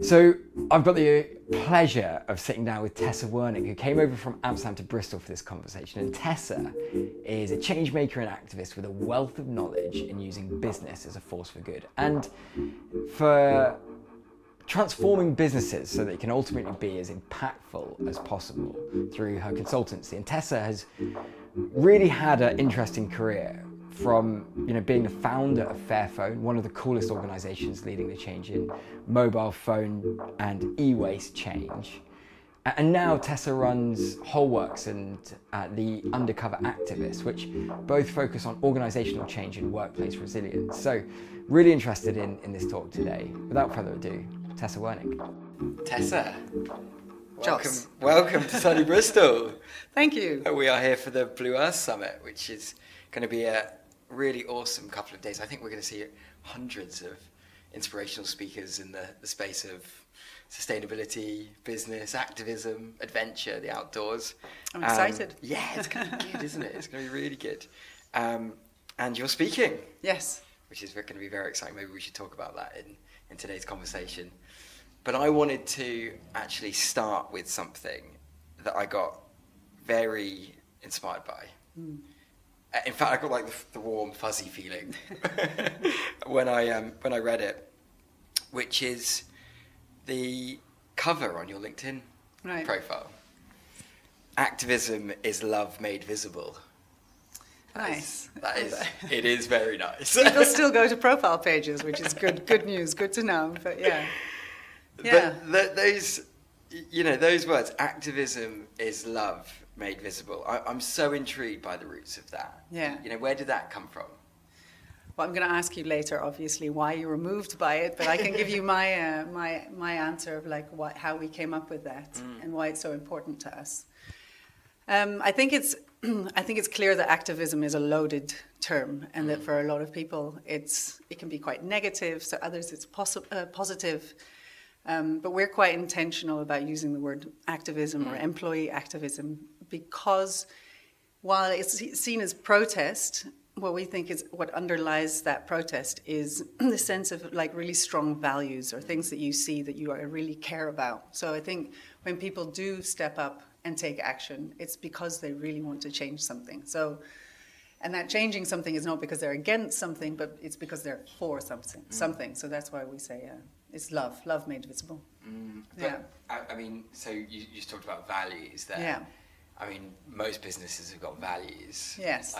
So I've got the pleasure of sitting down with Tessa Wernink, who came over from Amsterdam to Bristol for this conversation. And Tessa is a change maker and activist with a wealth of knowledge in using business as a force for good and for transforming businesses so that it can ultimately be as impactful as possible through her consultancy. And Tessa has really had an interesting career, from being the founder of Fairphone, one of the coolest organisations leading the change in mobile phone and e-waste change. And now Tessa runs WholeWorks and the Undercover Activists, which both focus on organisational change and workplace resilience. So really interested in this talk today. Without further ado, Tessa Wernink. Tessa. Welcome to sunny Bristol. Thank you. We are here for the Blue Earth Summit, which is going to be a really awesome couple of days. I think we're going to see hundreds of inspirational speakers in the space of sustainability, business, activism, adventure, the outdoors. I'm excited. Yeah, it's going to be good, isn't it? It's going to be really good. And you're speaking. Yes. Which is going to be very exciting. Maybe we should talk about that in today's conversation. But I wanted to actually start with something that I got very inspired by. Mm. In fact, I got like the warm, fuzzy feeling when I read it, which is the cover on your LinkedIn profile. Activism is love made visible. Nice. It is very nice. People still go to profile pages, which is good news, good to know. But yeah. But those words, activism is love made visible. I'm so intrigued by the roots of that. Yeah. Where did that come from? Well, I'm going to ask you later, obviously, why you were moved by it, but I can give you my my answer of how we came up with that and why it's so important to us. I think it's clear that activism is a loaded term, and that for a lot of people it can be quite negative. So others it's positive. But we're quite intentional about using the word activism or employee activism, because while it's seen as protest, what we think is what underlies that protest is the sense of really strong values or things that you see that you really care about. So I think when people do step up and take action, it's because they really want to change something. So, and that changing something is not because they're against something, but it's because they're for something. So that's why we say it's love made visible. So you just talked about values there. Yeah. I mean, most businesses have got values. Yes.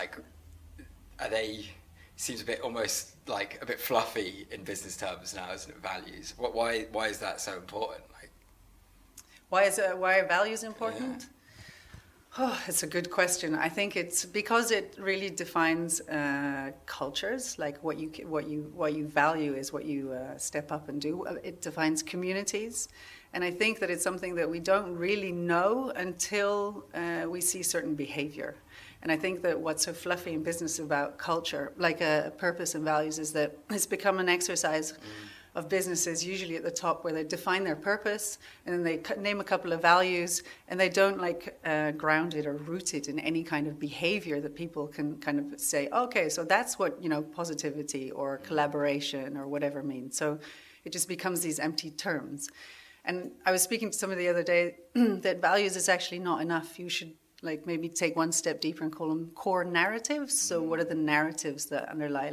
Seems a bit almost like a bit fluffy in business terms now, isn't it? Values. Why is that so important? Why are values important? Yeah. Oh, it's a good question. I think it's because it really defines cultures. What you value is what you step up and do. It defines communities, and I think that it's something that we don't really know until we see certain behavior. And I think that what's so fluffy in business about culture, purpose and values, is that it's become an exercise of businesses, usually at the top, where they define their purpose and then they name a couple of values, and they don't ground it or root it in any kind of behavior that people can kind of say, okay, so that's what positivity or collaboration or whatever means. So it just becomes these empty terms. And I was speaking to somebody the other day that values is actually not enough. You should maybe take one step deeper and call them core narratives. So what are the narratives that underlie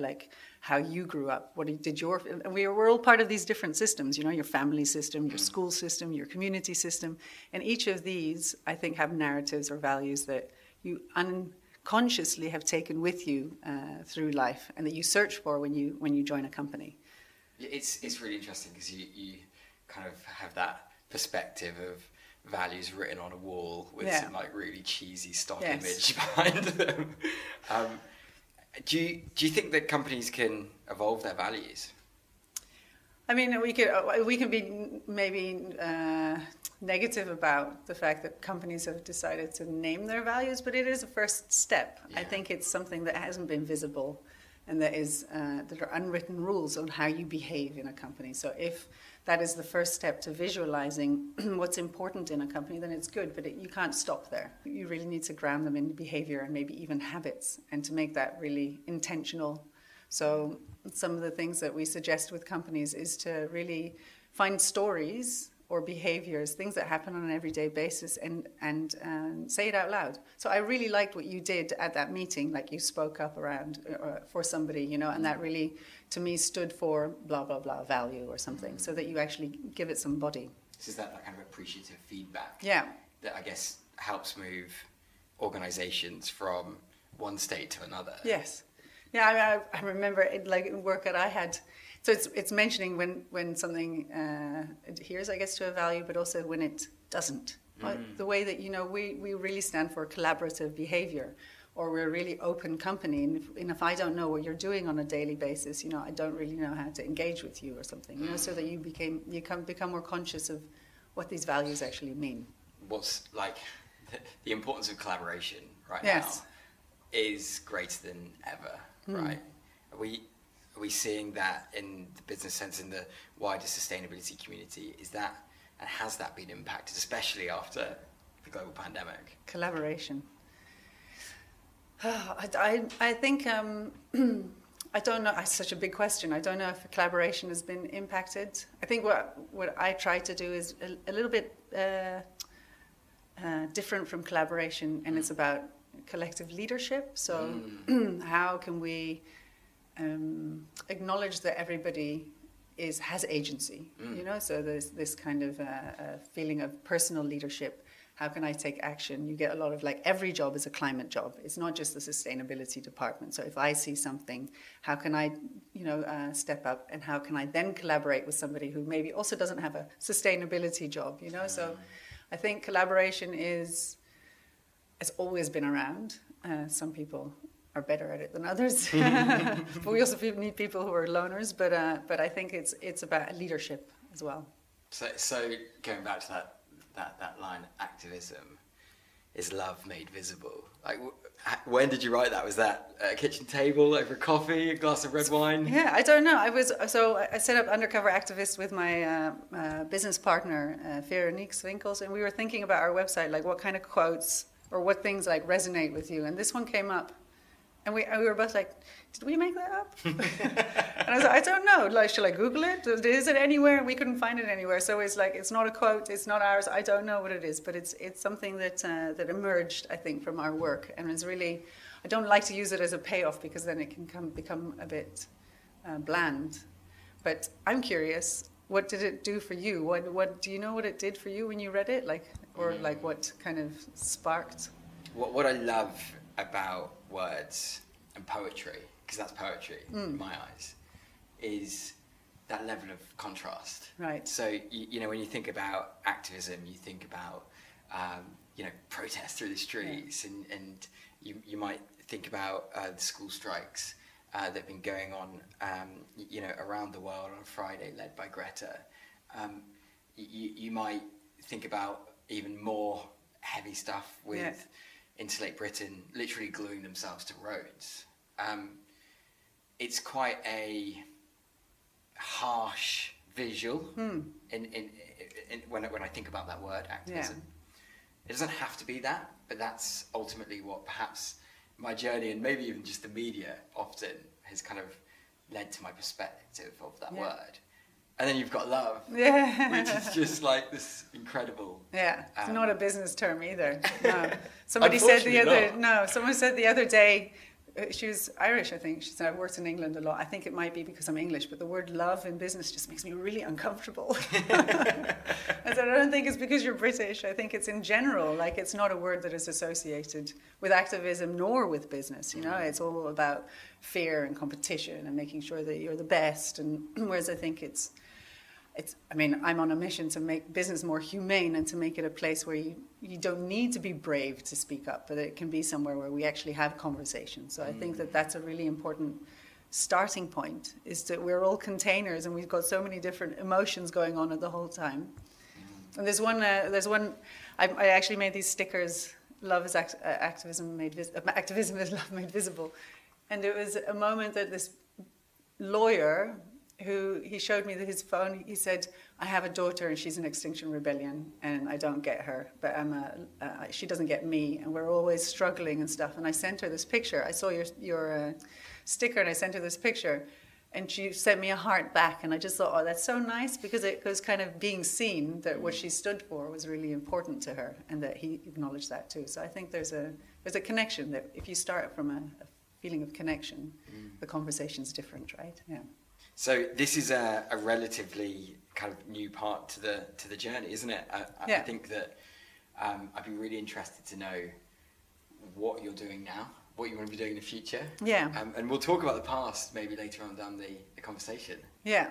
how you grew up? And we're all part of these different systems, your family system, your school system, your community system. And each of these, I think, have narratives or values that you unconsciously have taken with you through life, and that you search for when you join a company. It's really interesting, because you kind of have that perspective of values written on a wall with some really cheesy stock image behind them. Do you think that companies can evolve their values? I mean, we can be maybe negative about the fact that companies have decided to name their values, but it is a first step. Yeah. I think it's something that hasn't been visible, and that are unwritten rules on how you behave in a company. So if that is the first step to visualizing what's important in a company, then it's good, but you can't stop there. You really need to ground them in behavior and maybe even habits, and to make that really intentional. So some of the things that we suggest with companies is to really find stories or behaviors, things that happen on an everyday basis, and say it out loud. So I really liked what you did at that meeting, like you spoke up around for somebody, you know, and that really, to me, stood for blah, blah, blah value or something, so that you actually give it some body. So is that kind of appreciative feedback? Yeah. That I guess helps move organizations from one state to another. Yes. Yeah, I remember it, like work that I had. So it's mentioning when something adheres, I guess, to a value, but also when it doesn't. Mm. The way that, you know, we really stand for collaborative behavior, or we're a really open company. And if I don't know what you're doing on a daily basis, you know, I don't really know how to engage with you or something, you know, so that you become more conscious of what these values actually mean. What's like the importance of collaboration right now is greater than ever, right? Are we seeing that in the business sense, in the wider sustainability community? Is that, and has that been impacted, especially after the global pandemic? Collaboration. Oh, I think, I don't know, it's such a big question. I don't know if collaboration has been impacted. I think what I try to do is a little bit different from collaboration, and it's about collective leadership. So how can we acknowledge that everybody has agency, you know, so there's this kind of feeling of personal leadership. How can I take action? You get a lot of, like, every job is a climate job. It's not just the sustainability department. So if I see something, how can I, you know, step up, and how can I then collaborate with somebody who maybe also doesn't have a sustainability job, you know? So I think collaboration has always been around. Some people are better at it than others, but we also need people who are loners. But I think it's about leadership as well. So going back to that line, activism is love made visible. Like, when did you write that? Was that at a kitchen table over coffee, a glass of red wine? Yeah, I don't know. I set up Undercover Activists with my business partner Veronique Swinkels, and we were thinking about our website, like what kind of quotes or what things like resonate with you. And this one came up. And we were both like, did we make that up? And I was like, I don't know. Like, shall I Google it? Is it anywhere? We couldn't find it anywhere. So it's like, it's not a quote. It's not ours. I don't know what it is. But it's something that emerged, I think, from our work. And it's really, I don't like to use it as a payoff, because then it can become a bit bland. But I'm curious, what did it do for you? What do you know what it did for you when you read it? Like what kind of sparked? What I love about words and poetry, because that's poetry in my eyes, is that level of contrast. Right. So you know, when you think about activism, you think about you know, protests through the streets, and you might think about the school strikes that have been going on, you know, around the world on a Friday, led by Greta. You might think about even more heavy stuff with. Yeah. Insulate Britain literally gluing themselves to roads. It's quite a harsh visual when I think about that word, activism. Yeah. It doesn't have to be that, but that's ultimately what perhaps my journey, and maybe even just the media often, has kind of led to my perspective of that word. And then you've got love, which is just like this incredible. Yeah, it's not a business term either. No. Someone said the other day, she was Irish, I think. She said, I've worked in England a lot. I think it might be because I'm English, but the word love in business just makes me really uncomfortable. I said, I don't think it's because you're British. I think it's in general, like, it's not a word that is associated with activism nor with business. You know, it's all about fear and competition and making sure that you're the best. And whereas I think I mean, I'm on a mission to make business more humane and to make it a place where you don't need to be brave to speak up, but it can be somewhere where we actually have conversations. So I think that's a really important starting point, is that we're all containers and we've got so many different emotions going on at the whole time. And I actually made these stickers, love is activism is love made visible. And it was a moment that this lawyer, who he showed me his phone. He said, "I have a daughter and she's in Extinction Rebellion, and I don't get her, but she doesn't get me, and we're always struggling and stuff." And I sent her this picture. I saw your sticker, and I sent her this picture, And she sent me a heart back, and I just thought, oh, that's so nice, because it was kind of being seen that what she stood for was really important to her, and that he acknowledged that too. So I think there's a connection, that if you start from a feeling of connection, the conversation's different, right? Yeah. So this is a relatively kind of new part to the journey, isn't it? I think that I'd be really interested to know what you're doing now, what you want to be doing in the future. Yeah. And we'll talk about the past maybe later on down the conversation. Yeah.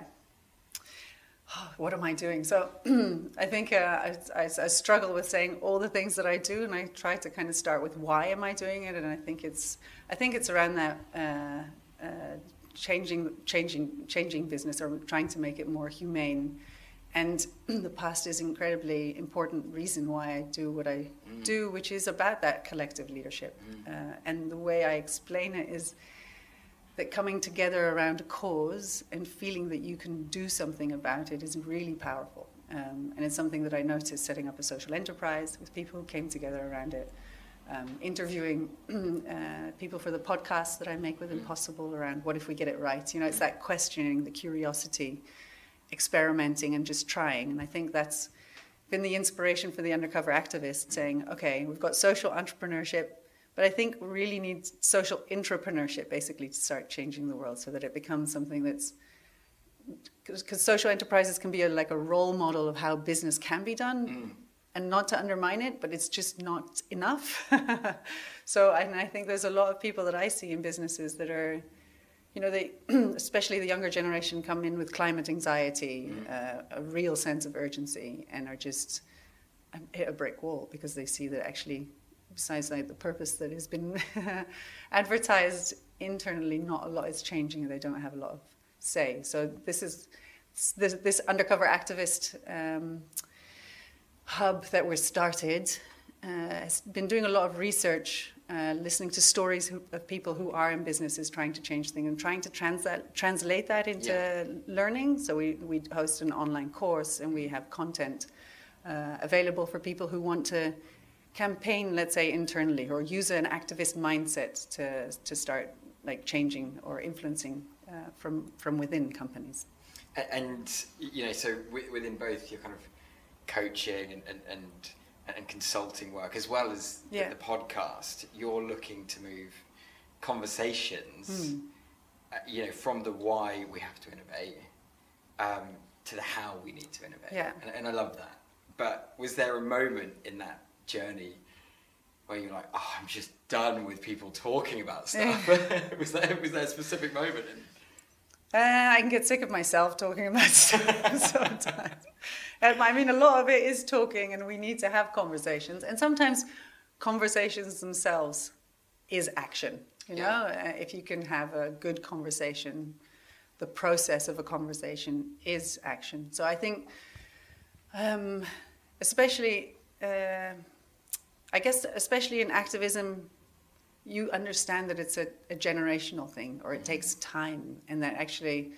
Oh, what am I doing? So I think I struggle with saying all the things that I do, and I try to kind of start with why am I doing it, and I think it's around that changing business, or trying to make it more humane. And the past is an incredibly important reason why I do what I do, which is about that collective leadership. And the way I explain it is that coming together around a cause and feeling that you can do something about it is really powerful. And it's something that I noticed setting up a social enterprise with people who came together around it, interviewing people for the podcast that I make with Impossible around what if we get it right. You know, it's that questioning, the curiosity, experimenting and just trying. And I think that's been the inspiration for the Undercover Activists, saying, okay, we've got social entrepreneurship, but I think we really need social intrapreneurship, basically, to start changing the world so that it becomes something that's, because social enterprises can be like a role model of how business can be done, and not to undermine it, but it's just not enough. So, and I think there's a lot of people that I see in businesses that are, you know, they, especially the younger generation, come in with climate anxiety, a real sense of urgency, and are just hit a brick wall because they see that actually, besides like the purpose that has been advertised internally, not a lot is changing. They don't have a lot of say. So this is this Undercover Activist hub that we started. Has been doing a lot of research, listening to stories of people who are in businesses trying to change things and trying to translate that into learning. So we host an online course, and we have content available for people who want to campaign, let's say, internally, or use an activist mindset to start like changing or influencing from within companies. And you know, so within both your kind of coaching and consulting work, as well as the podcast, you're looking to move conversations, you know, from the why we have to innovate to the how we need to innovate. Yeah. And I love that. But was there a moment in that journey where you're like, oh, I'm just done with people talking about stuff? Was there a specific moment? I can get sick of myself talking about stuff sometimes. I mean, a lot of it is talking, and we need to have conversations. And sometimes conversations themselves is action. You know, if you can have a good conversation, the process of a conversation is action. So I think, especially in activism, you understand that it's a generational thing, or it takes time, and that actually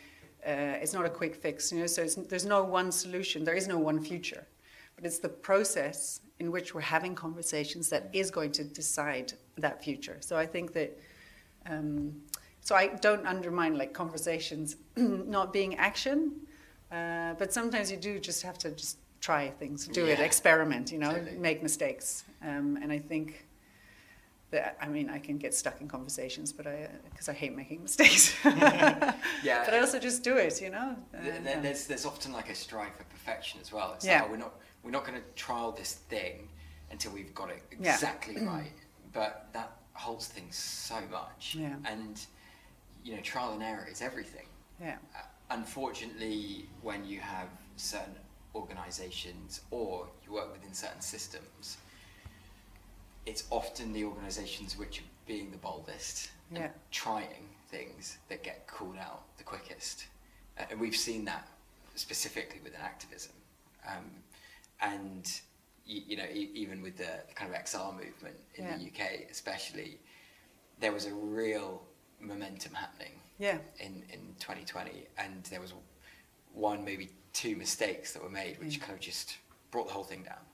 it's not a quick fix, you know. So there's no one solution, there is no one future, but it's the process in which we're having conversations that is going to decide that future. So I think that, so I don't undermine like conversations not being action, but sometimes you do just have to just try things, do it, experiment, you know, totally. Make mistakes, and I think that, I mean, I can get stuck in conversations, but because I hate making mistakes. But I also just do it, you know. There's often like a strive for perfection as well. It's like, oh, we're not going to trial this thing until we've got it exactly right. But that holds things so much. Yeah. And you know, trial and error is everything. Yeah. Unfortunately, when you have certain organisations or you work within certain systems, it's often the organisations which are being the boldest and trying things that get called out the quickest. And we've seen that specifically within activism. And, you know, even with the kind of XR movement in the UK especially, there was a real momentum happening in 2020. And there was one, maybe two mistakes that were made, which kind of just brought the whole thing down.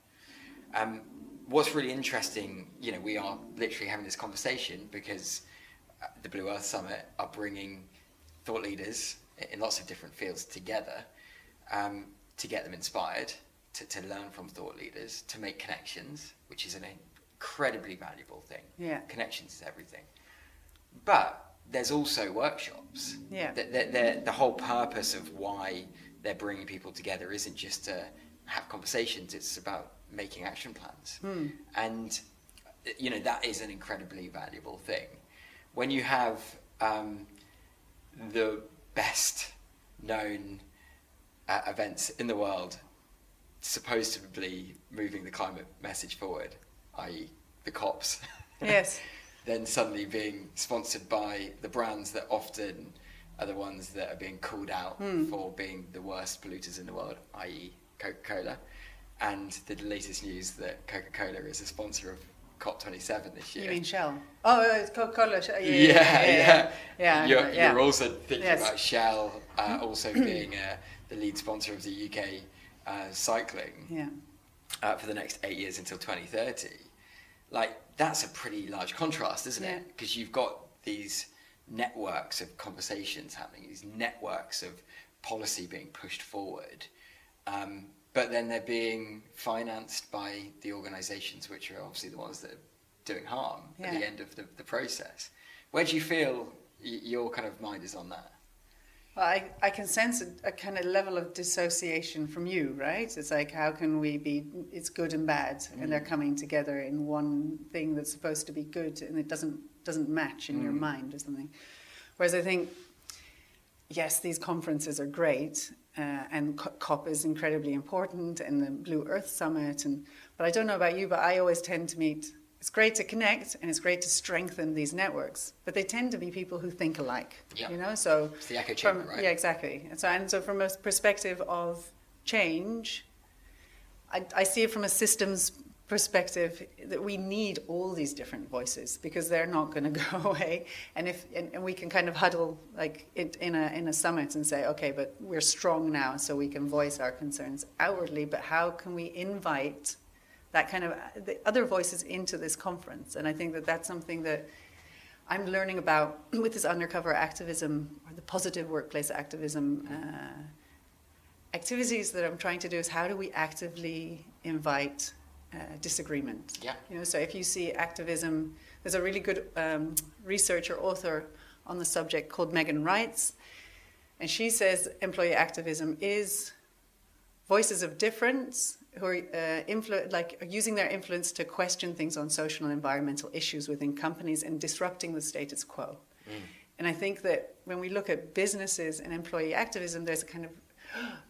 What's really interesting, you know, we are literally having this conversation because the Blue Earth Summit are bringing thought leaders in lots of different fields together, to get them inspired, to learn from thought leaders, to make connections, which is an incredibly valuable thing. Yeah. Connections is everything. But there's also workshops. Yeah. The whole purpose of why they're bringing people together isn't just to have conversations, it's about making action plans. Mm. And, you know, that is an incredibly valuable thing. When you have the best known events in the world supposedly moving the climate message forward, i.e. the COPs. Yes. Then suddenly being sponsored by the brands that often are the ones that are being called out for being the worst polluters in the world, i.e. Coca-Cola. And the latest news that Coca-Cola is a sponsor of COP27 this year. You mean Shell? Oh, it's Coca-Cola. Yeah. You're also thinking about Shell also being the lead sponsor of the UK cycling for the next 8 years until 2030. Like, that's a pretty large contrast, isn't it? Because you've got these networks of conversations happening, these networks of policy being pushed forward, but then they're being financed by the organisations which are obviously the ones that are doing harm at the end of the process. Where do you feel your kind of mind is on that? Well, I can sense a kind of level of dissociation from you, right? It's like, how can we be, it's good and bad, and they're coming together in one thing that's supposed to be good, and it doesn't match in your mind or something. Whereas I think, yes, these conferences are great, and COP is incredibly important, and the Blue Earth Summit, but I don't know about you, but I always tend to meet, it's great to connect and it's great to strengthen these networks, but they tend to be people who think alike, you know, so it's the echo chamber, right? Yeah, exactly. And so from a perspective of change, I see it from a systems perspective that we need all these different voices because they're not going to go away. And if we can kind of huddle like in a summit and say, okay, but we're strong now, so we can voice our concerns outwardly, but how can we invite that kind of the other voices into this conference? And I think that that's something that I'm learning about with this undercover activism, or the positive workplace activism activities that I'm trying to do, is how do we actively invite disagreement? Yeah. You know, so if you see activism, there's a really good researcher, author on the subject called Megan Reitz, and she says employee activism is voices of difference who are using their influence to question things on social and environmental issues within companies and disrupting the status quo. Mm. And I think that when we look at businesses and employee activism, there's a kind of,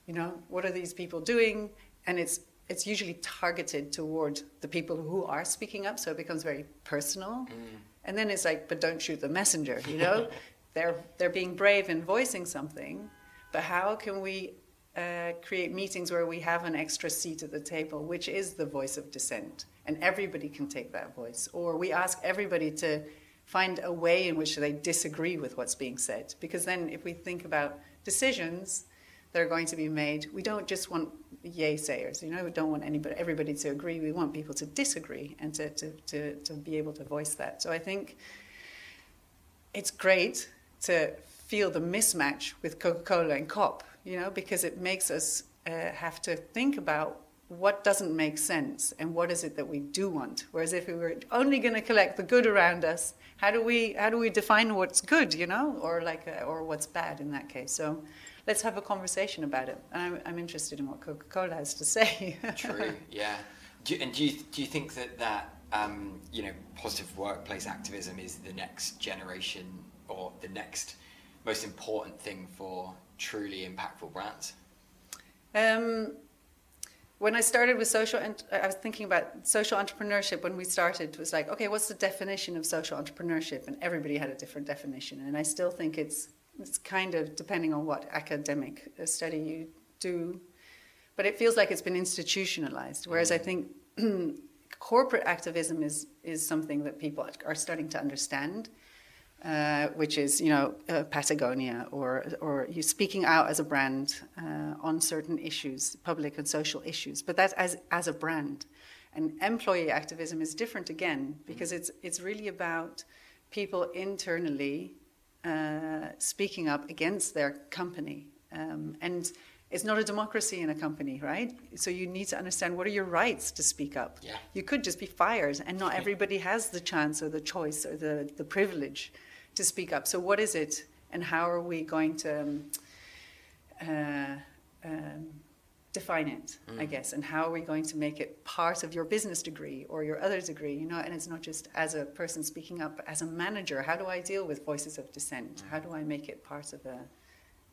you know, what are these people doing? And it's usually targeted toward the people who are speaking up, so it becomes very personal. Mm. And then it's like, but don't shoot the messenger, you know? They're being brave in voicing something, but how can we create meetings where we have an extra seat at the table, which is the voice of dissent, and everybody can take that voice, or we ask everybody to find a way in which they disagree with what's being said, because then if we think about decisions that are going to be made, we don't just want yay sayers, you know, we don't want everybody to agree, we want people to disagree and to be able to voice that. So I think it's great to feel the mismatch with Coca-Cola and COP, you know, because it makes us have to think about what doesn't make sense and what is it that we do want. Whereas if we were only going to collect the good around us, how do we define what's good, you know, or what's bad in that case? So let's have a conversation about it. And I'm interested in what Coca-Cola has to say. True, yeah. Do you think that you know, positive workplace activism is the next generation or the next most important thing for truly impactful brands? When I started with I was thinking about social entrepreneurship when we started. It was like, okay, what's the definition of social entrepreneurship? And everybody had a different definition. And I still think it's kind of depending on what academic study you do. But it feels like it's been institutionalized. Whereas I think corporate activism is something that people are starting to understand. Which is, you know, Patagonia, or you speaking out as a brand on certain issues, public and social issues, but that's as a brand. And employee activism is different again, because it's really about people internally speaking up against their company. And it's not a democracy in a company, right? So you need to understand what are your rights to speak up. Yeah. You could just be fired, and not everybody has the chance or the choice or the privilege to speak up. So what is it, and how are we going to define it, I guess, and how are we going to make it part of your business degree or your other degree, you know? And it's not just as a person speaking up, but as a manager, how do I deal with voices of dissent? How do I make it part of a,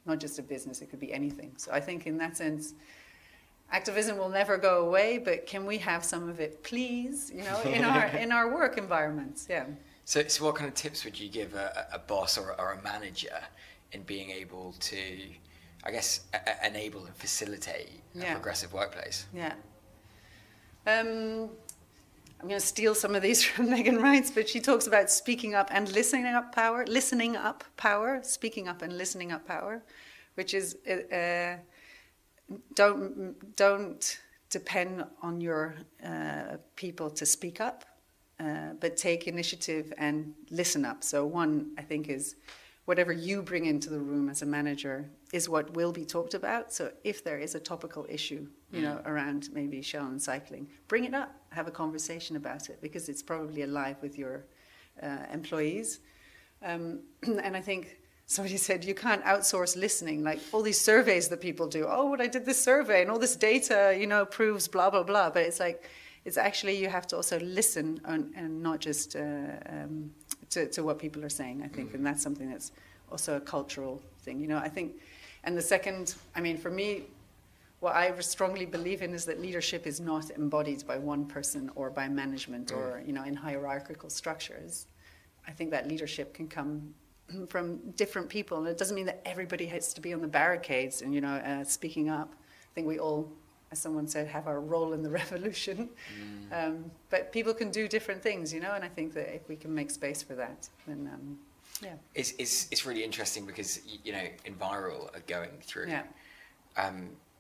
not just a business, it could be anything. So I think in that sense, activism will never go away, but can we have some of it, please, you know, in our work environments, yeah. So what kind of tips would you give a boss or a manager in being able to, I guess, enable and facilitate a progressive workplace? Yeah. I'm going to steal some of these from Megan Reitz, but she talks about speaking up and listening up power, which is don't depend on your people to speak up, but take initiative and listen up. So one, I think, is whatever you bring into the room as a manager is what will be talked about. So if there is a topical issue, you know, around maybe Shell and cycling, bring it up, have a conversation about it, because it's probably alive with your employees. And I think somebody said, you can't outsource listening, like all these surveys that people do. Oh, what I did this survey and all this data, you know, proves blah, blah, blah. But it's like, it's actually, you have to also listen and not just to what people are saying, I think. And that's something that's also a cultural thing, you know, I think. And the second, I mean, for me, what I strongly believe in is that leadership is not embodied by one person or by management or, you know, in hierarchical structures. I think that leadership can come from different people. And it doesn't mean that everybody has to be on the barricades and, you know, speaking up. I think we all, as someone said, have our role in the revolution. But people can do different things, you know, and I think that if we can make space for that, then, yeah. It's really interesting because, you know, Enviral are going through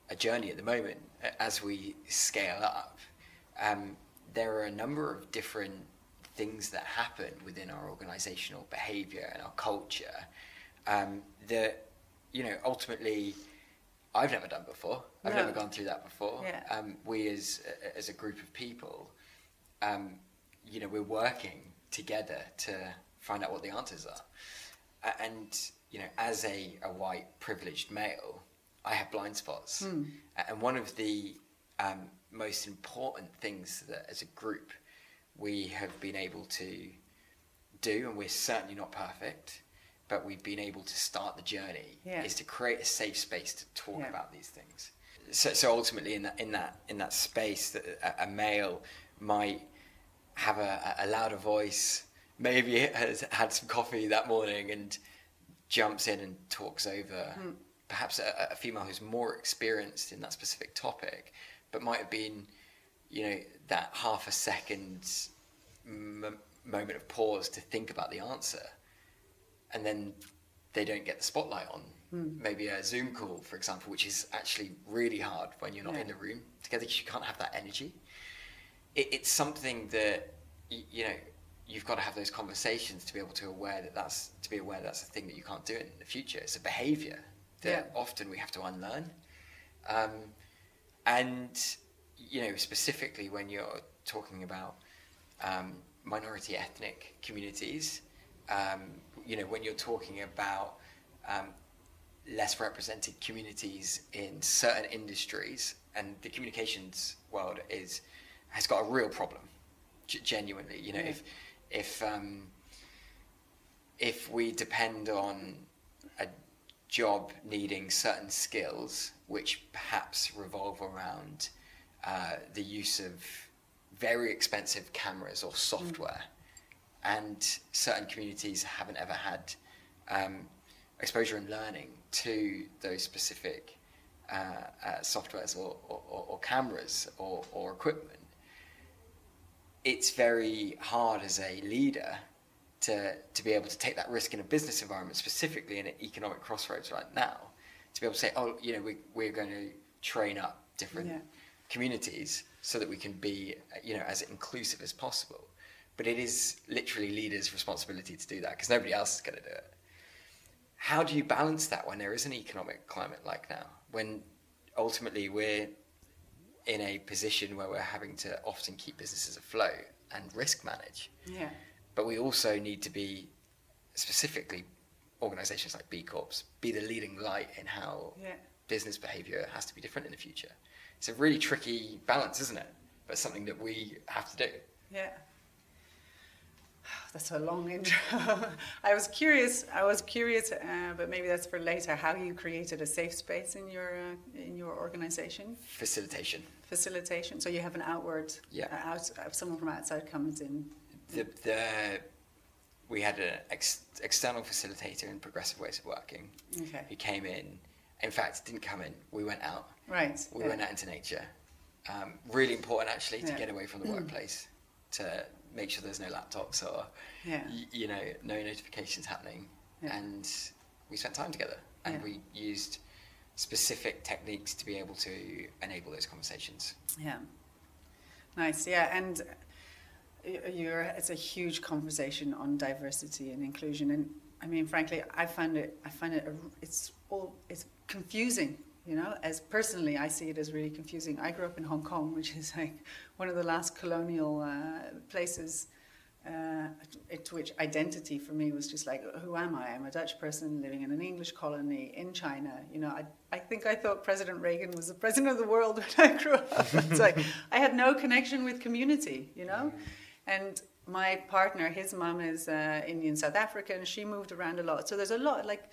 a journey at the moment. As we scale up, there are a number of different things that happen within our organizational behavior and our culture that, you know, ultimately, I've never done before. I've never gone through that before. Yeah. We as a group of people, you know, we're working together to find out what the answers are. And, you know, as a white privileged male, I have blind spots. And one of the most important things that as a group we have been able to do, and we're certainly not perfect, but we've been able to start the journey, is to create a safe space to talk about these things. So ultimately, in that space, that a male might have a louder voice, maybe has had some coffee that morning, and jumps in and talks over perhaps a female who's more experienced in that specific topic, but might have been, you know, that half a second moment of pause to think about the answer. And then they don't get the spotlight on maybe a Zoom call, for example, which is actually really hard when you're not in the room together, because you can't have that energy. It's something that, you know, you've got to have those conversations to be able to be aware that's a thing that you can't do in the future. It's a behavior that often we have to unlearn. And, you know, specifically when you're talking about minority ethnic communities, you know, when you're talking about less represented communities in certain industries, and the communications world has got a real problem, genuinely. You know, if we depend on a job needing certain skills, which perhaps revolve around the use of very expensive cameras or software, and certain communities haven't ever had exposure and learning to those specific softwares or cameras or equipment, it's very hard as a leader to be able to take that risk in a business environment, specifically in an economic crossroads right now, to be able to say, oh, you know, we're going to train up different communities so that we can be, you know, as inclusive as possible. But it is literally leaders' responsibility to do that, because nobody else is going to do it. how do you balance that when there is an economic climate like now, when ultimately we're in a position where we're having to often keep businesses afloat and risk manage? Yeah. But we also need to be, specifically organizations like B Corps, be the leading light in how business behavior has to be different in the future. It's a really tricky balance, isn't it? But it's something that we have to do. Yeah. That's a long intro. I was curious, but maybe that's for later, how you created a safe space in your organization. Facilitation. So you have an outward, someone from outside comes in. We had an external facilitator in Progressive Ways of Working. Okay. Who came in. In fact, didn't come in. We went out. Right. We went out into nature. Really important, actually, to get away from the workplace, to make sure there's no laptops or, you know, no notifications happening. Yeah. And we spent time together, and we used specific techniques to be able to enable those conversations. Yeah. Nice. Yeah. And it's a huge conversation on diversity and inclusion. And I mean, frankly, it's confusing. You know, as personally, I see it as really confusing. I grew up in Hong Kong, which is like one of the last colonial places to which identity for me was just like, who am I? I'm a Dutch person living in an English colony in China. You know, I think I thought President Reagan was the president of the world when I grew up. It's like, I had no connection with community, you know? And my partner, his mum is Indian South African. She moved around a lot. So there's a lot, like...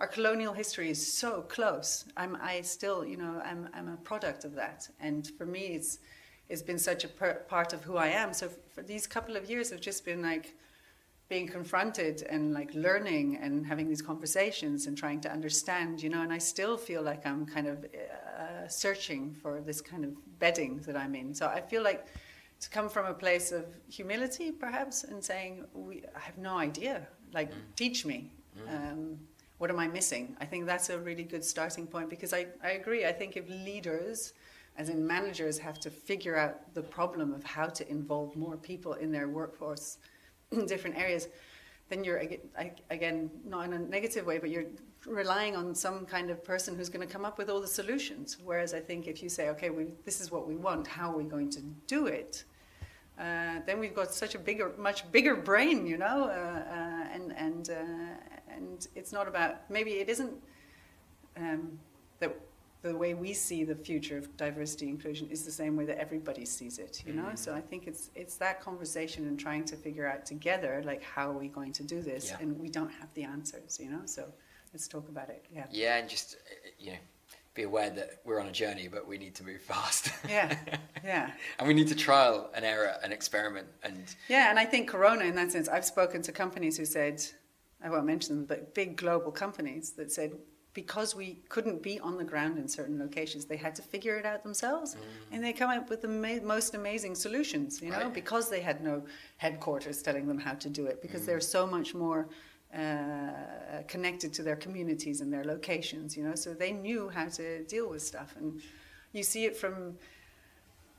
Our colonial history is so close. I'm a product of that, and for me, it's been such a part of who I am. So for these couple of years, I've just been like being confronted and like learning and having these conversations and trying to understand, you know. And I still feel like I'm kind of searching for this kind of bedding that I'm in. So I feel like to come from a place of humility, perhaps, and saying, I have no idea. Like, teach me. What am I missing? I think that's a really good starting point, because I agree. I think if leaders, as in managers, have to figure out the problem of how to involve more people in their workforce in different areas, then you're, again, not in a negative way, but you're relying on some kind of person who's going to come up with all the solutions. Whereas I think if you say, okay, this is what we want, how are we going to do it? Then we've got such a much bigger brain, you know, and it's not about, maybe it isn't that the way we see the future of diversity inclusion is the same way that everybody sees it, you know. So I think it's that conversation and trying to figure out together, like, how are we going to do this, and we don't have the answers, you know, so let's talk about it. Yeah, and just, you know, be aware that we're on a journey, but we need to move fast. Yeah. And we need to trial and error and experiment. And I think Corona, in that sense, I've spoken to companies who said, I won't mention them, but big global companies that said, because we couldn't be on the ground in certain locations, they had to figure it out themselves. And they come up with the most amazing solutions, you know, because they had no headquarters telling them how to do it, because they're so much more connected to their communities and their locations, you know, so they knew how to deal with stuff. And you see it from,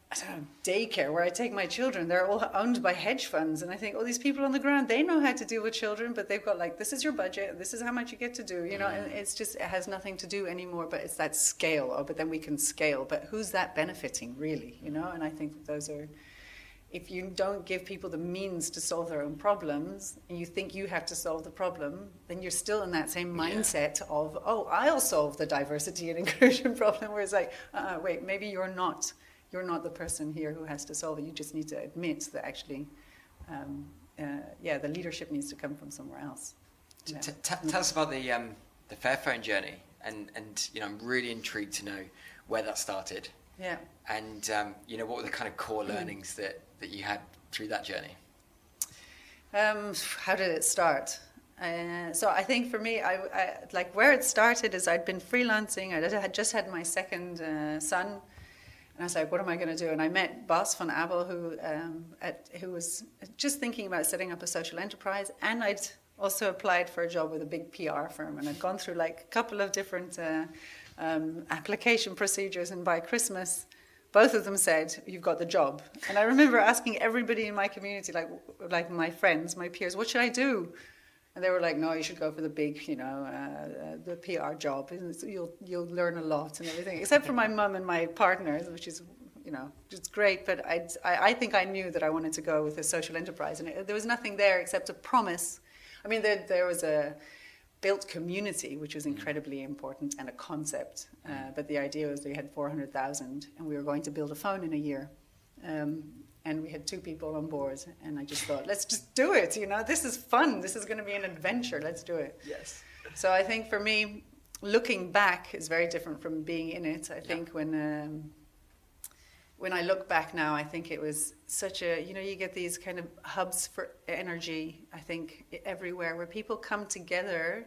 I don't know, daycare, where I take my children, they're all owned by hedge funds, and I think, these people on the ground, they know how to deal with children, but they've got like, this is your budget, this is how much you get to do, you know, and it's just, it has nothing to do anymore, but it's that scale, but then we can scale, but who's that benefiting really, you know? And I think that those are, if you don't give people the means to solve their own problems, and you think you have to solve the problem, then you're still in that same mindset of, I'll solve the diversity and inclusion problem, where it's like, wait, maybe you're not the person here who has to solve it. You just need to admit that actually, the leadership needs to come from somewhere else. Yeah. Tell us about the Fairphone journey, and you know, I'm really intrigued to know where that started. Yeah. And you know, what were the kind of core learnings that you had through that journey? How did it start? So I think for me, I like, where it started is I'd been freelancing. I had just had my second son, and I was like, what am I going to do? And I met Bas van Abel, who was just thinking about setting up a social enterprise, and I'd also applied for a job with a big PR firm, and I'd gone through like a couple of different application procedures, and by Christmas, both of them said, you've got the job. And I remember asking everybody in my community, like my friends, my peers, what should I do? And they were like, no, you should go for the big, you know, the PR job. You'll learn a lot and everything, except for my mum and my partner, which is, you know, it's great. But I think I knew that I wanted to go with a social enterprise. And there was nothing there except a promise. I mean, there was a built community, which was incredibly important, and a concept. But the idea was we had 400,000 and we were going to build a phone in a year. And we had two people on board, and I just thought, let's just do it, you know, this is fun, this is going to be an adventure, let's do it. Yes. So I think for me, looking back is very different from being in it. I think when I look back now, I think it was such a, you know, you get these kind of hubs for energy, I think, everywhere, where people come together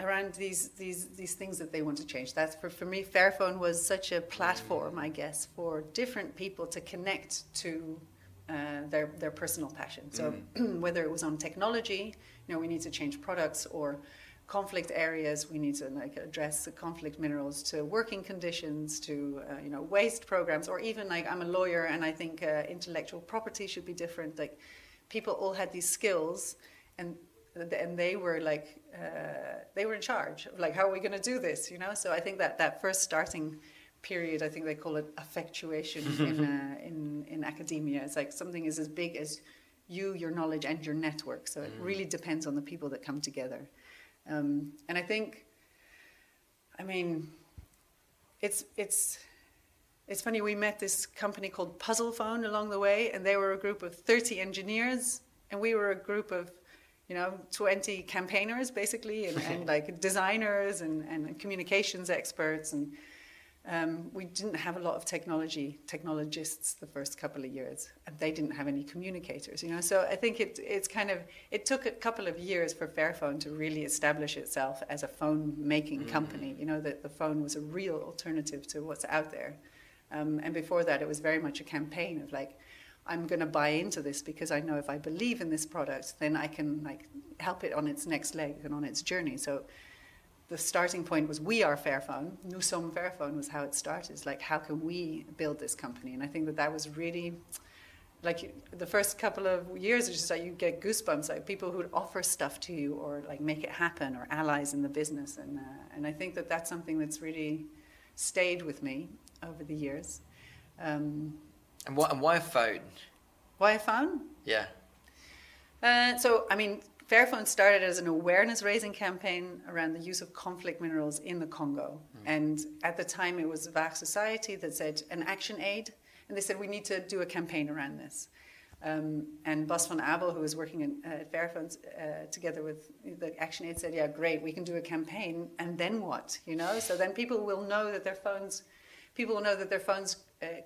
around these things that they want to change. That's for me, Fairphone was such a platform, I guess, for different people to connect to their personal passion. So whether it was on technology, you know, we need to change products, or conflict areas, we need to like address the conflict minerals, to working conditions, to you know, waste programs, or even like I'm a lawyer and I think intellectual property should be different. Like people all had these skills, and they were like they were in charge of like, how are we going to do this, you know? So I think that first starting period, I think they call it affectuation in academia. It's like something is as big as you, your knowledge, and your network. So it really depends on the people that come together. And I think, I mean, it's funny. We met this company called Puzzle Phone along the way, and they were a group of 30 engineers, and we were a group of, you know, 20 campaigners, basically, and like designers and communications experts. And we didn't have a lot of technologists the first couple of years, and they didn't have any communicators, you know. So I think it's kind of, it took a couple of years for Fairphone to really establish itself as a phone-making company, you know, that the phone was a real alternative to what's out there. And before that, it was very much a campaign of like, I'm going to buy into this because I know if I believe in this product, then I can like help it on its next leg and on its journey. So the starting point was, we are Fairphone. Nous sommes Fairphone was how it started. Like, how can we build this company? And I think that was really, like, the first couple of years, it's just like you get goosebumps, like people who would offer stuff to you or like make it happen, or allies in the business. And I think that's something that's really stayed with me over the years. And why a phone? Why a phone? Yeah. So, I mean, Fairphone started as an awareness-raising campaign around the use of conflict minerals in the Congo. And at the time, it was VAR Society that said, an action aid. And they said, we need to do a campaign around this. And Bas van Abel, who was working at Fairphone together with the action aid, said, yeah, great, we can do a campaign. And then what? You know? So then people will know that their phones... People know that their phones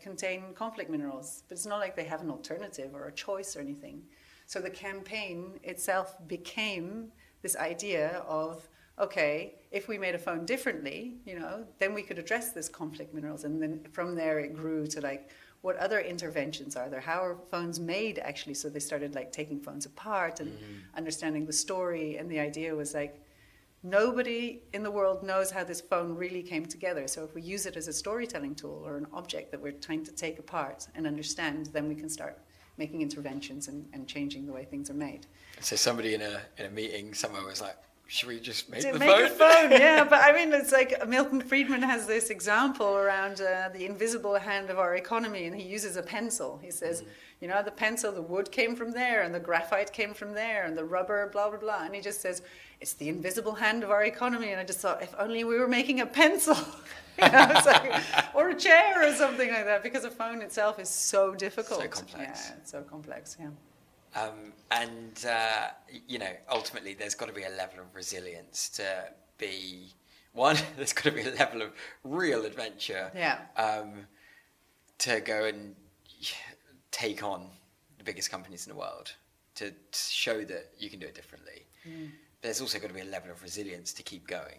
contain conflict minerals, but it's not like they have an alternative or a choice or anything. So the campaign itself became this idea of, okay, if we made a phone differently, you know, then we could address this conflict minerals. And then from there it grew to like, what other interventions are there? How are phones made actually? So they started like taking phones apart and understanding the story. And the idea was like, nobody in the world knows how this phone really came together. So if we use it as a storytelling tool or an object that we're trying to take apart and understand, then we can start making interventions and changing the way things are made. So somebody in a meeting somewhere was like, should we just make the phone? Yeah, but I mean, it's like Milton Friedman has this example around the invisible hand of our economy, and he uses a pencil. He says, you know, the pencil, the wood came from there, and the graphite came from there, and the rubber, blah, blah, blah. And he just says, it's the invisible hand of our economy. And I just thought, if only we were making a pencil, you know, it's like, or a chair or something like that, because a phone itself is so difficult. So complex. Yeah, it's so complex, yeah. You know, ultimately there's got to be a level of resilience to be, one, there's got to be a level of real adventure to go and take on the biggest companies in the world, to show that you can do it differently. There's also got to be a level of resilience to keep going.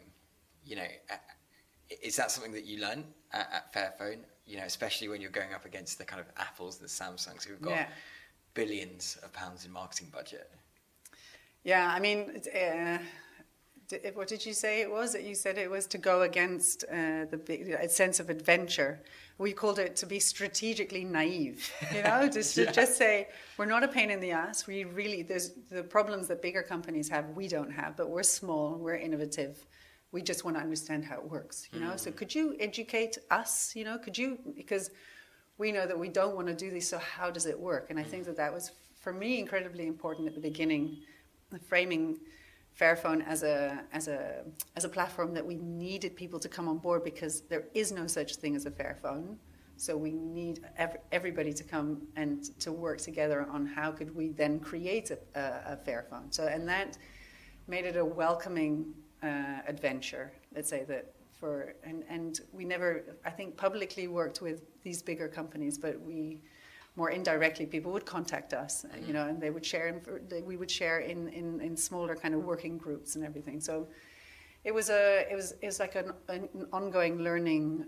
You know, is that something that you learn at Fairphone? You know, especially when you're going up against the kind of Apples and the Samsungs who've got... Yeah. Billions of pounds in marketing budget. Yeah, I mean, What did you say it was? That you said it was to go against the sense of adventure. We called it to be strategically naive. You know, just say we're not a pain in the ass. We really, there's the problems that bigger companies have. We don't have, but we're small. We're innovative. We just want to understand how it works. You know, so could you educate us? You know, could you, because we know that we don't want to do this. So how does it work? And I think that that was for me incredibly important at the beginning, the framing. Fairphone as a platform that we needed people to come on board because there is no such thing as a Fairphone, so we need everybody to come and to work together on how could we then create a Fairphone. So and that made it a welcoming adventure. Let's say that for and we never I think publicly worked with these bigger companies, but we. More indirectly, people would contact us, you know, and they would share. We would share in smaller kind of working groups and everything. So, it was like an ongoing learning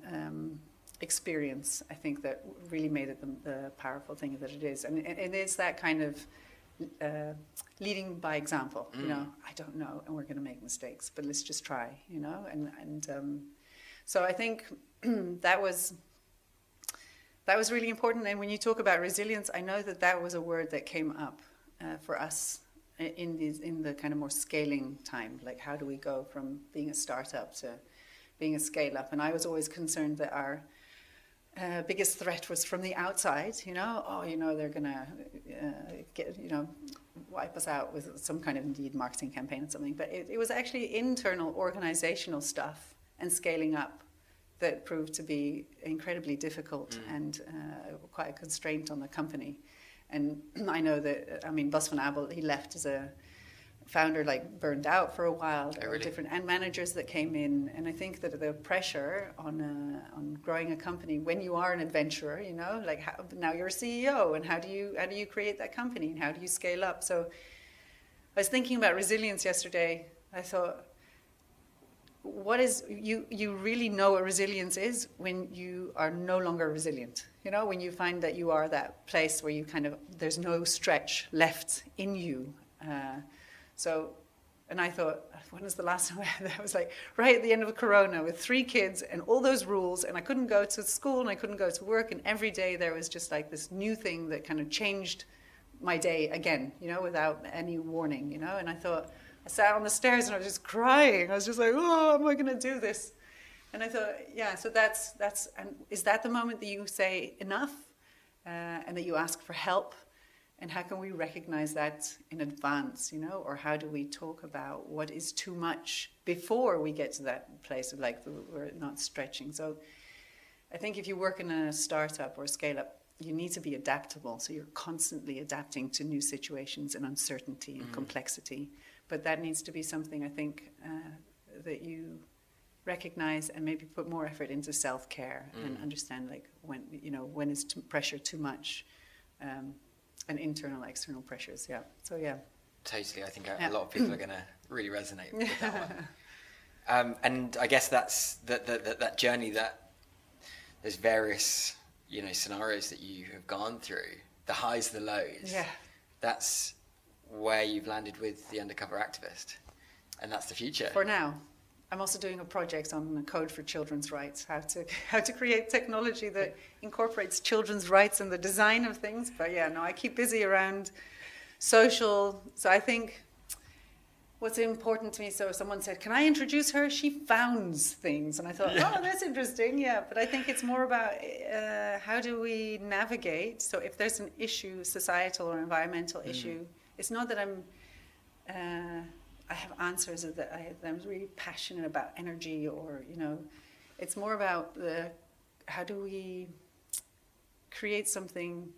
experience. I think that really made it the powerful thing that it is, and it is that kind of leading by example. You know, I don't know, and we're going to make mistakes, but let's just try. You know, and so I think that was. That was really important, and when you talk about resilience, I know that that was a word that came up for us in the kind of more scaling time, like how do we go from being a startup to being a scale-up, and I was always concerned that our biggest threat was from the outside, you know, oh, you know, they're going to get, you know, wipe us out with some kind of indeed marketing campaign or something, but it was actually internal organizational stuff and scaling up that proved to be incredibly difficult and quite a constraint on the company. And I know that, I mean, Bas van Abel, he left as a founder, like, burned out for a while. There were different and managers that came in. And I think that the pressure on growing a company when you are an adventurer, you know, like how, now you're a CEO and how do you create that company and how do you scale up? So I was thinking about resilience yesterday. I thought, what is you really know what resilience is when you are no longer resilient, you know, when you find that you are that place where you kind of there's no stretch left in you, so and I thought, when was the last time I had that? I was like right at the end of Corona with 3 kids and all those rules, and I couldn't go to school and I couldn't go to work, and every day there was just like this new thing that kind of changed my day again, you know, without any warning, you know. And I thought, I sat on the stairs and I was just crying. I was just like, oh, am I going to do this? And I thought, yeah, so that's and is that the moment that you say enough and that you ask for help? And how can we recognize that in advance, you know? Or how do we talk about what is too much before we get to that place of like we're not stretching? So I think if you work in a startup or scale up, you need to be adaptable. So you're constantly adapting to new situations and uncertainty and complexity. But that needs to be something, I think, that you recognize and maybe put more effort into self-care and understand, like, when, you know, when is pressure too much, and internal, external pressures, yeah. So, yeah. Totally. I think a lot of people are going to really resonate with that one. And I guess that's that journey that there's various, you know, scenarios that you have gone through, the highs, the lows. Yeah. That's where you've landed with the Undercover Activist, and that's the future. For now, I'm also doing a project on code for children's rights, how to create technology that incorporates children's rights in the design of things. But yeah, no, I keep busy around social. So I think what's important to me. So someone said, "Can I introduce her? She founds things," and I thought, "Oh, that's interesting." Yeah, but I think it's more about how do we navigate. So if there's an issue, societal or environmental issue. It's not that I have answers or that I'm really passionate about energy or, you know, it's more about how do we create something,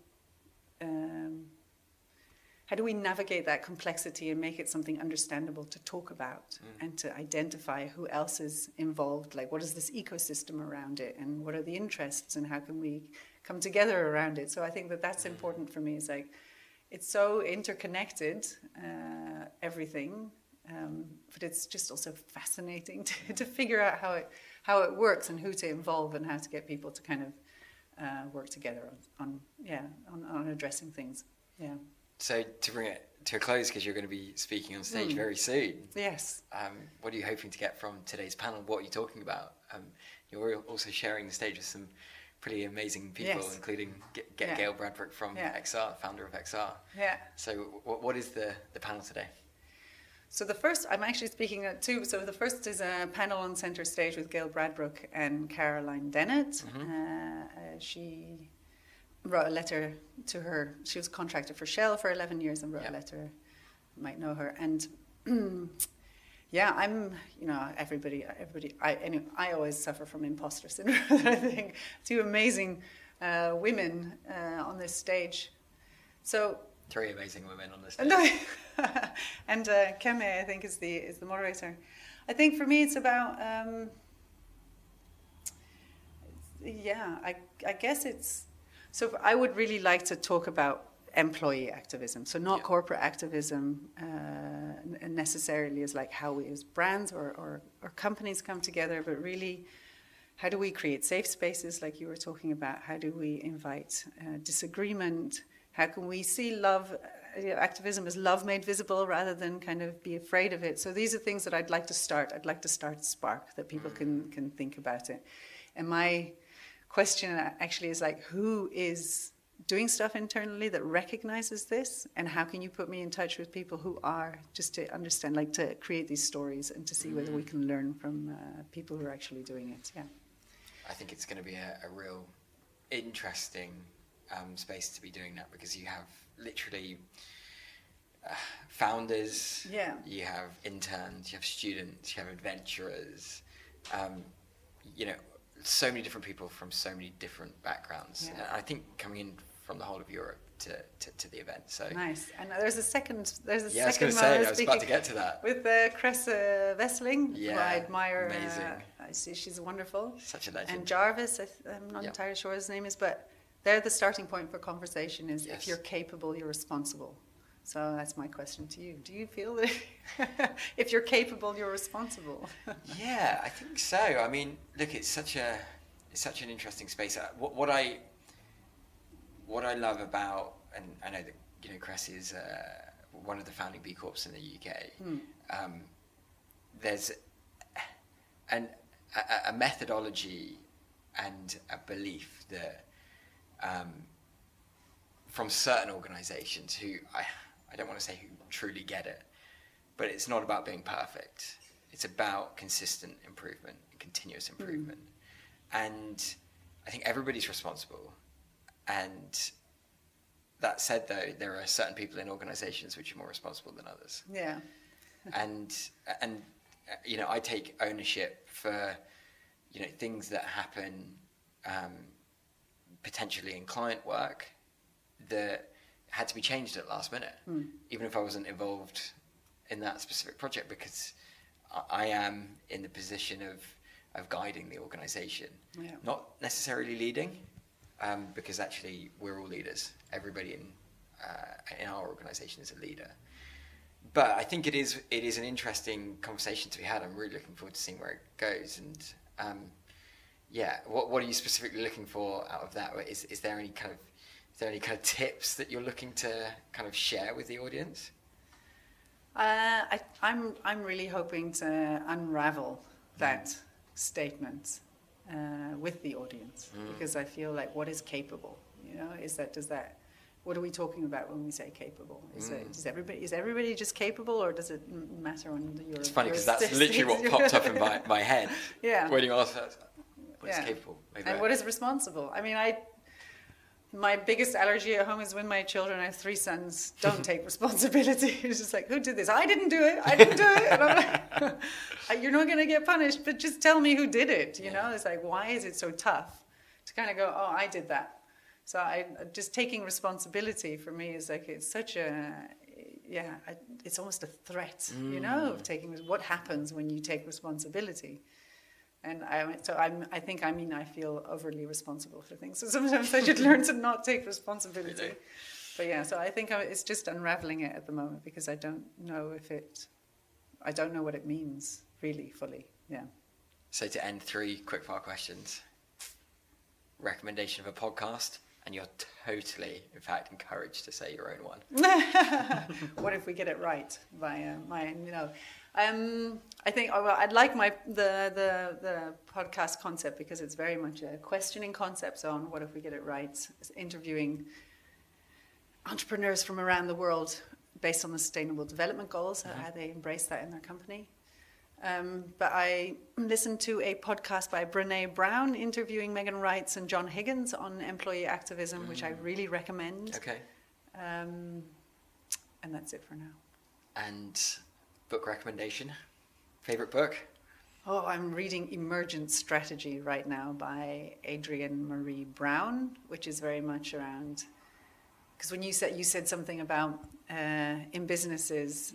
how do we navigate that complexity and make it something understandable to talk about and to identify who else is involved, like what is this ecosystem around it and what are the interests and how can we come together around it. So I think that that's important for me. It's like, it's so interconnected, everything, but it's just also fascinating to figure out how it works and who to involve and how to get people to kind of work together on addressing things. Yeah. So to bring it to a close, because you're going to be speaking on stage very soon. Yes. What are you hoping to get from today's panel? What are you talking about? You're also sharing the stage with some pretty amazing people, yes. including Gail Bradbrook from XR, founder of XR. Yeah. So what is the panel today? So the first, I'm actually speaking at two. So the first is a panel on Centre Stage with Gail Bradbrook and Caroline Dennett. She wrote a letter to her. She was a contractor for Shell for 11 years and wrote a letter. You might know her. And I always suffer from imposter syndrome. I think two amazing women on this stage. So. Three amazing women on this stage. And Keme, I think, is the moderator. I think for me it's about, I guess it's, so I would really like to talk about employee activism, so not corporate activism necessarily as like how we as brands or companies come together, but really how do we create safe spaces like you were talking about? How do we invite disagreement? How can we see love, activism as love made visible rather than kind of be afraid of it? So these are things that I'd like to start. I'd like to start a spark that people can think about it. And my question actually is like, who is doing stuff internally that recognizes this? And how can you put me in touch with people who are, just to understand, like to create these stories and to see whether we can learn from people who are actually doing it. Yeah. I think it's going to be a real interesting space to be doing that, because you have literally founders, you have interns, you have students, you have adventurers, so many different people from so many different backgrounds. And I think coming in from the whole of Europe to the event. So nice. And there's a second. I was going to say, I was about to get to that. With Cressa Vesling, who I admire. Amazing. I see she's wonderful. Such a legend. And Jarvis, I'm not entirely sure what his name is, but they're the starting point for conversation is if you're capable, you're responsible. So that's my question to you. Do you feel that if you're capable, you're responsible? Yeah, I think so. I mean, look, it's such an interesting space. What I love about, and I know that Cress is one of the founding B Corps in the UK. There's a methodology and a belief that from certain organisations who I don't want to say who truly get it, but it's not about being perfect. It's about consistent improvement and continuous improvement. And I think everybody's responsible. And that said, though, there are certain people in organisations which are more responsible than others. Yeah. and I take ownership for things that happen. Potentially in client work that had to be changed at last minute, even if I wasn't involved in that specific project, because I am in the position of guiding the organization, not necessarily leading, because actually we're all leaders. Everybody in our organization is a leader. But I think it is an interesting conversation to be had. I'm really looking forward to seeing where it goes. And what are you specifically looking for out of that? Is there any kind of tips that you're looking to kind of share with the audience? I'm really hoping to unravel that statement with the audience, because I feel like what is capable? What are we talking about when we say capable? Is everybody just capable, or does it matter on your? It's funny because that's literally what popped up in my head. Yeah. When you asked that. What is capable? And what is responsible? I mean, my biggest allergy at home is when my children, I have three sons, don't take responsibility. It's just like, who did this? I didn't do it. And I'm like, you're not going to get punished, but just tell me who did it, you know? It's like, why is it so tough to kind of go, oh, I did that. So just taking responsibility for me is like, it's such a... Yeah, it's almost a threat, of taking... What happens when you take responsibility? And I feel overly responsible for things. So sometimes I should learn to not take responsibility. Really? But yeah, so I think it's just unraveling it at the moment, because I don't know what it means really fully. Yeah. So to end, 3 quickfire questions. Recommendation of a podcast and you're totally, in fact, encouraged to say your own one. What if we get it right by I think, well, I'd like the podcast concept, because it's very much a questioning concept on what if we get it right, interviewing entrepreneurs from around the world based on the Sustainable Development Goals, how they embrace that in their company. But I listened to a podcast by Brené Brown interviewing Megan Reitz and John Higgins on employee activism, which I really recommend. Okay. And that's it for now. And book recommendation? Favorite book? Oh, I'm reading Emergent Strategy right now by Adrienne Marie Brown, which is very much around, because when you said something about in businesses,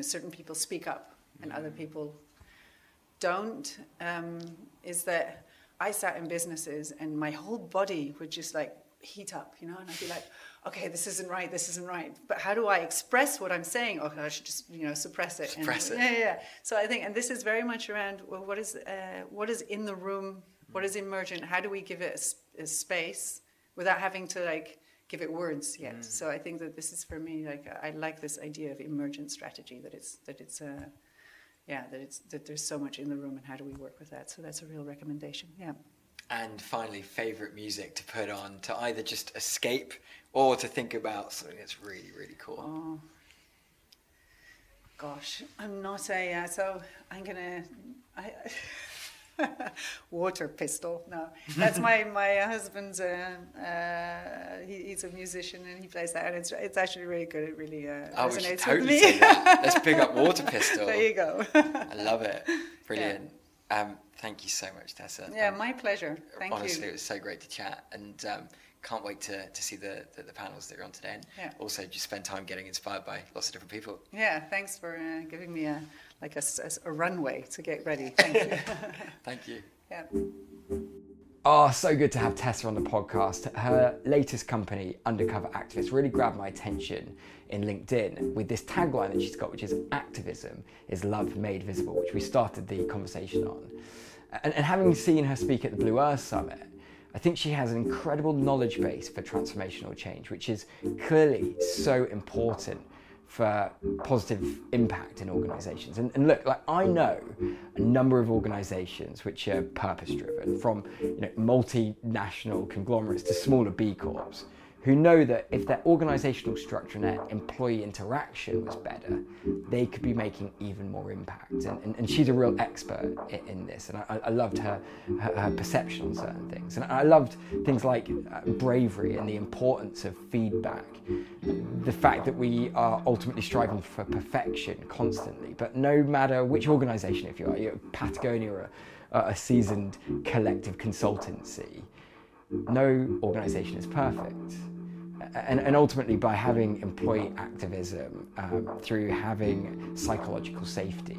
certain people speak up and other people don't, is that I sat in businesses and my whole body would just like heat up, and I'd be like, okay, this isn't right, but how do I express what I'm saying? Okay, I should just, suppress it. Yeah. So I think, and this is very much around, well, what is in the room, what is emergent, how do we give it a space without having to give it words yet? So I think that this is, for me, I like this idea of emergent strategy, that there's so much in the room, and how do we work with that? So that's a real recommendation. Yeah. And finally, favorite music to put on to either just escape or to think about something that's really, really cool. Oh, gosh, I'm not a water pistol. No, that's my husband's. He's a musician and he plays that, and it's actually really good. It really resonates totally with me. Say that. Let's pick up Water Pistol. There you go. I love it. Brilliant. Yeah. Thank you so much, Tessa. Yeah, my pleasure. Thank you. Honestly, it was so great to chat, and can't wait to see the panels that you're on today. And also just spend time getting inspired by lots of different people. Yeah, thanks for giving me a runway to get ready. Thank you. Thank you. Yeah. Oh, so good to have Tessa on the podcast. Her latest company, Undercover Activists, really grabbed my attention in LinkedIn with this tagline that she's got, which is activism is love made visible, which we started the conversation on. And having seen her speak at the Blue Earth Summit, I think she has an incredible knowledge base for transformational change, which is clearly so important for positive impact in organisations. And look, I know a number of organisations which are purpose-driven, from multinational conglomerates to smaller B Corps, who know that if their organisational structure and their employee interaction was better, they could be making even more impact. And she's a real expert in this. And I loved her perception on certain things. And I loved things like bravery and the importance of feedback. The fact that we are ultimately striving for perfection constantly, but no matter which organisation, if you're Patagonia or a seasoned collective consultancy, no organisation is perfect. And ultimately, by having employee activism, through having psychological safety,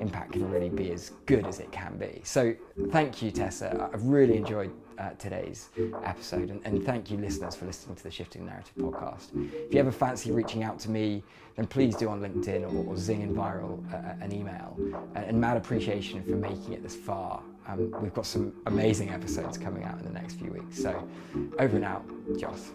impact can really be as good as it can be. So thank you, Tessa. I've really enjoyed today's episode. And thank you, listeners, for listening to the Shifting Narrative podcast. If you ever fancy reaching out to me, then please do on LinkedIn or zing Enviral an email. And mad appreciation for making it this far. We've got some amazing episodes coming out in the next few weeks. So over and out, Joss.